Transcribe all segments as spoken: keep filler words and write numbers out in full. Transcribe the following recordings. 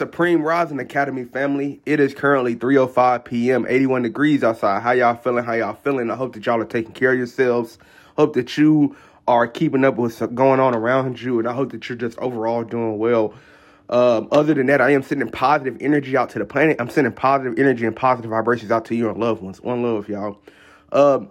Supreme Rising Academy family, it is currently three oh five p m, eighty-one degrees outside. How y'all feeling? How y'all feeling? I hope that y'all are taking care of yourselves. Hope that you are keeping up with what's going on around you, and I hope that you're just overall doing well. Um, other than that, I am sending positive energy out to the planet. I'm sending positive energy and positive vibrations out to you and loved ones. One love, y'all. Um,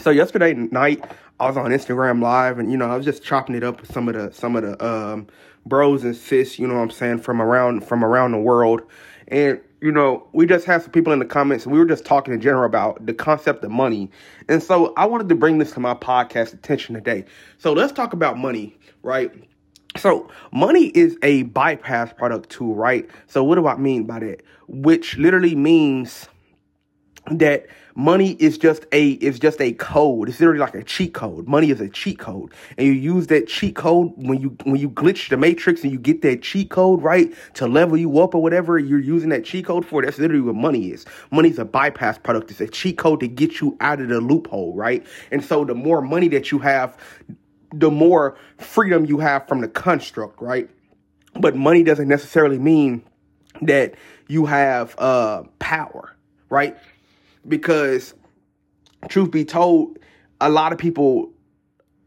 so yesterday night, I was on Instagram Live, and, you know, I was just chopping it up with some of the, some of the, um, bros and sis, you know what I'm saying, from around, from around the world. And, you know, we just had some people in the comments, and we were just talking in general about the concept of money. And so I wanted to bring this to my podcast attention today. So let's talk about money, right? So money is a bypass product too, right? So what do I mean by that? Which literally means that money is just a, it's just a code. It's literally like a cheat code. Money is a cheat code. And you use that cheat code when you, when you glitch the matrix and you get that cheat code, right, to level you up or whatever you're using that cheat code for. That's literally what money is. Money's a bypass product. It's a cheat code to get you out of the loophole, right? And so the more money that you have, the more freedom you have from the construct, right? But money doesn't necessarily mean that you have uh, power, right? Because truth be told, a lot of people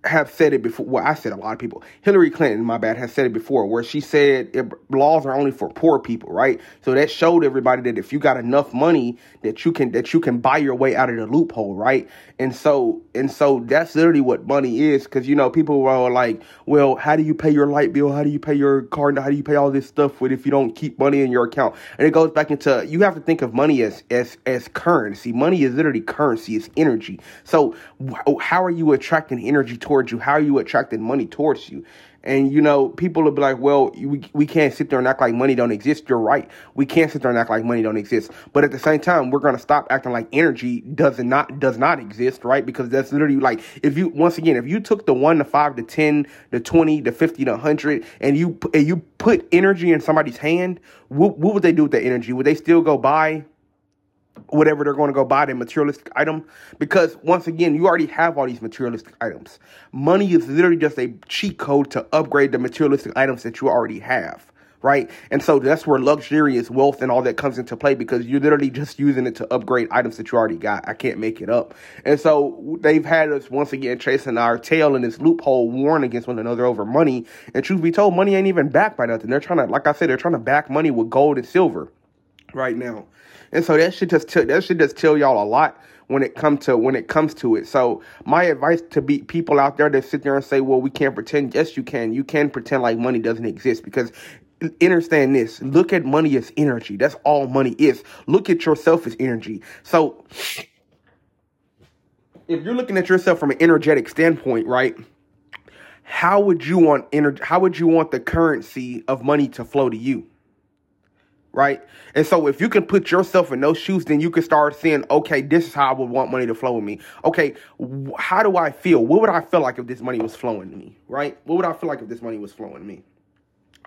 have said it before. Well, I said a lot of people. Hillary Clinton, my bad, has said it before, where she said it, laws are only for poor people, right? So that showed everybody that if you got enough money, that you can that you can buy your way out of the loophole, right? And so and so that's literally what money is, because, you know, people are like, well, how do you pay your light bill? How do you pay your car? How do you pay all this stuff with if you don't keep money in your account? And it goes back into, you have to think of money as as as currency. Money is literally currency. It's energy. So how are you attracting energy towards you? How are you attracting money towards you? And, you know, people will be like, well, we, we can't sit there and act like money don't exist. You're right. We can't sit there and act like money don't exist. But at the same time, we're going to stop acting like energy does not does not exist, right? Because that's literally like, if you, once again, if you took the one, the five, the ten, the twenty, the fifty, the one hundred, and you, and you put energy in somebody's hand, what, what would they do with that energy? Would they still go buy whatever they're going to go buy, the materialistic item? Because once again, you already have all these materialistic items. Money is literally just a cheat code to upgrade the materialistic items that you already have, right? And so that's where luxurious wealth and all that comes into play, because you're literally just using it to upgrade items that you already got. I can't make it up. And so they've had us, once again, chasing our tail in this loophole, warring against one another over money. And truth be told, money ain't even backed by nothing. They're trying to, like I said, they're trying to back money with gold and silver right now. And so that should just tell, that should just tell y'all a lot when it comes to, when it comes to it. So my advice to be people out there that sit there and say, well, we can't pretend. Yes, you can. You can pretend like money doesn't exist, because understand this, look at money as energy. That's all money is. Look at yourself as energy. So if you're looking at yourself from an energetic standpoint, right, how would you want energy? How would you want the currency of money to flow to you? Right. And so if you can put yourself in those shoes, then you can start seeing, OK, this is how I would want money to flow with me. OK, wh- how do I feel? What would I feel like if this money was flowing to me? Right. What would I feel like if this money was flowing to me?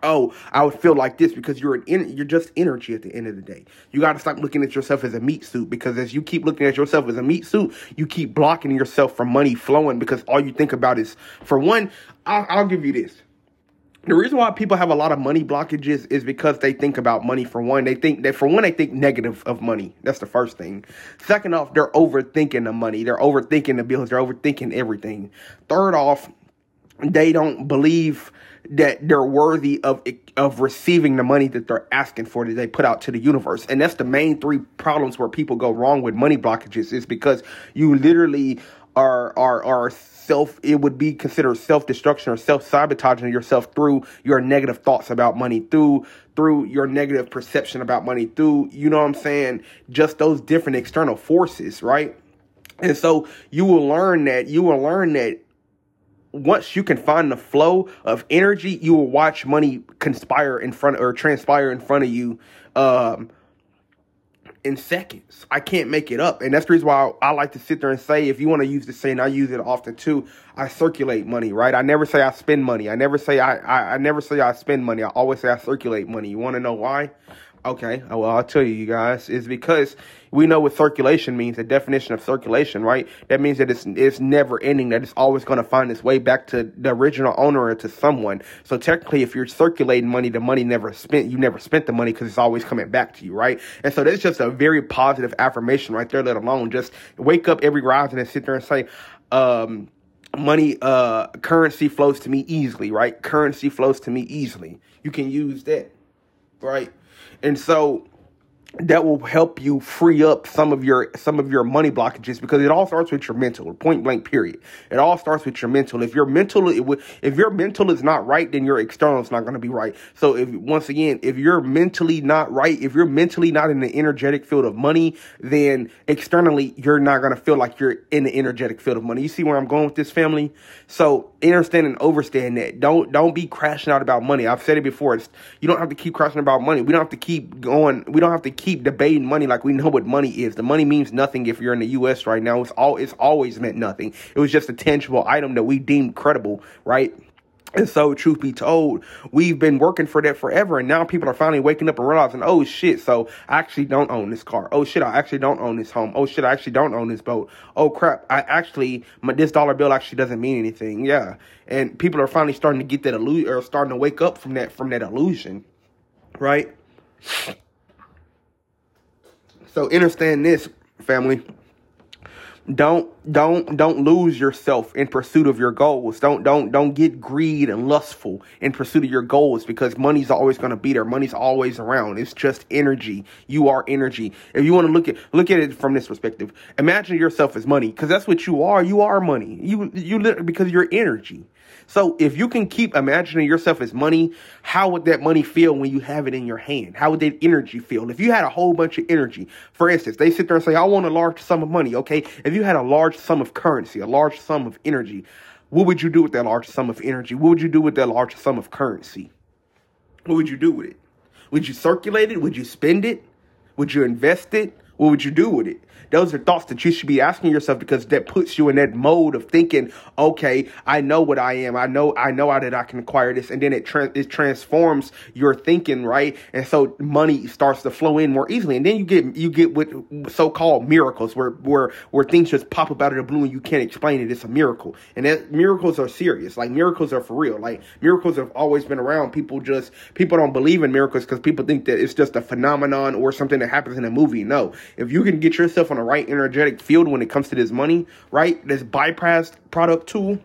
Oh, I would feel like this, because you're an en- you're just energy at the end of the day. You got to stop looking at yourself as a meat suit, because as you keep looking at yourself as a meat suit, you keep blocking yourself from money flowing, because all you think about is, for one, I- I'll give you this. The reason why people have a lot of money blockages is because they think about money, for one. They think that, for one, they think negative of money. That's the first thing. Second off, they're overthinking the money. They're overthinking the bills. They're overthinking everything. Third off, they don't believe that they're worthy of of receiving the money that they're asking for, that they put out to the universe. And that's the main three problems where people go wrong with money blockages, is because you literally are are are self, it would be considered self-destruction or self-sabotaging yourself through your negative thoughts about money, through through your negative perception about money, through, you know what I'm saying, just those different external forces, right? And so you will learn that, you will learn that once you can find the flow of energy, you will watch money conspire in front or transpire in front of you um, in seconds. I can't make it up. And that's the reason why I, I like to sit there and say, if you want to use this saying, I use it often too, I circulate money, right? I never say I spend money. I never say I, I, I never say I spend money. I always say I circulate money. You want to know why? Okay, well, I'll tell you, you guys, is because we know what circulation means, the definition of circulation, right? That means that it's, it's never ending, that it's always going to find its way back to the original owner or to someone. So technically, if you're circulating money, the money never spent, you never spent the money because it's always coming back to you, right? And so that's just a very positive affirmation right there, let alone just wake up every rising and sit there and say, um, money, uh, currency flows to me easily, right? Currency flows to me easily. You can use that, right? And so that will help you free up some of your some of your money blockages, because it all starts with your mental, point blank, period. It all starts with your mental. If your mental if your mental is not right, then your external is not going to be right. So if once again, if you're mentally not right, if you're mentally not in the energetic field of money, then externally you're not going to feel like you're in the energetic field of money. You see where I'm going with this, family? So understand and overstand that. Don't don't be crashing out about money. I've said it before. It's, you don't have to keep crashing about money. We don't have to keep going. We don't have to keep Keep debating money like we know what money is. The money means nothing if you're in the U S right now. It's all it's always meant nothing. It was just a tangible item that we deemed credible, right? And so, truth be told, we've been working for that forever, and now people are finally waking up and realizing, oh, shit, so I actually don't own this car. Oh, shit, I actually don't own this home. Oh, shit, I actually don't own this boat. Oh, crap, I actually, my, this dollar bill actually doesn't mean anything, yeah. And people are finally starting to get that illusion, or starting to wake up from that from that illusion, right? So understand this, family. Don't don't don't lose yourself in pursuit of your goals. Don't don't don't get greed and lustful in pursuit of your goals, because money's always going to be there. Money's always around. It's just energy. You are energy. If you want to look at look at it from this perspective, imagine yourself as money, because that's what you are. You are money. You you because you're energy. So if you can keep imagining yourself as money, how would that money feel when you have it in your hand? How would that energy feel? If you had a whole bunch of energy, for instance, they sit there and say, I want a large sum of money, okay? If you had a large sum of currency, a large sum of energy, what would you do with that large sum of energy? What would you do with that large sum of currency? What would you do with it? Would you circulate it? Would you spend it? Would you invest it? What would you do with it? Those are thoughts that you should be asking yourself, because that puts you in that mode of thinking, okay, I know what I am. I know I know how that I can acquire this. And then it, tra- it transforms your thinking, right? And so money starts to flow in more easily. And then you get you get what so-called miracles, where where where things just pop up out of the blue and you can't explain it. It's a miracle. And that, miracles are serious. Like, miracles are for real. Like, miracles have always been around. People just, people don't believe in miracles because people think that it's just a phenomenon or something that happens in a movie. No. If you can get yourself on the right energetic field when it comes to this money, right, this bypass product tool,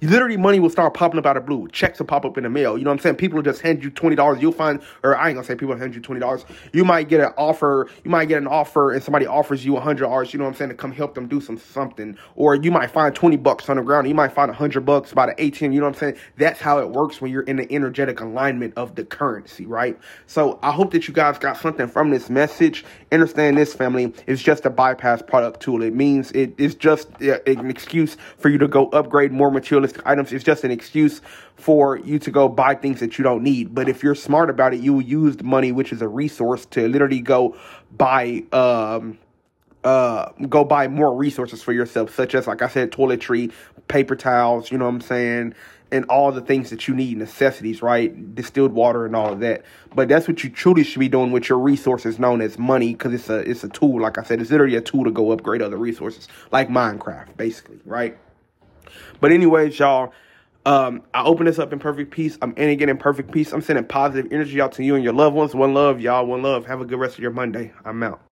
you literally, money will start popping up out of blue. Checks will pop up in the mail. You know what I'm saying? People will just hand you twenty dollars. You'll find, or I ain't gonna say people hand you twenty dollars. You might get an offer. You might get an offer and somebody offers you one hundred dollars, you know what I'm saying, to come help them do some something. Or you might find twenty bucks on the ground. You might find one hundred bucks by the A T M. You know what I'm saying? That's how it works when you're in the energetic alignment of the currency, right? So I hope that you guys got something from this message. Understand this, family. It's just a bypass product tool. It means it, it's just an excuse for you to go upgrade more materialistic items. It's just an excuse for you to go buy things that you don't need. But if you're smart about it, you will use money, which is a resource, to literally go buy um uh go buy more resources for yourself, such as, like I said, toiletry, paper towels, you know what I'm saying, and all the things that you need, necessities, right? Distilled water and all of that. But that's what you truly should be doing with your resources known as money, because it's a it's a tool. Like I said, it's literally a tool to go upgrade other resources, like Minecraft, basically, right? But anyways, y'all, um, I open this up in perfect peace. I'm ending it in perfect peace. I'm sending positive energy out to you and your loved ones. One love, y'all. One love. Have a good rest of your Monday. I'm out.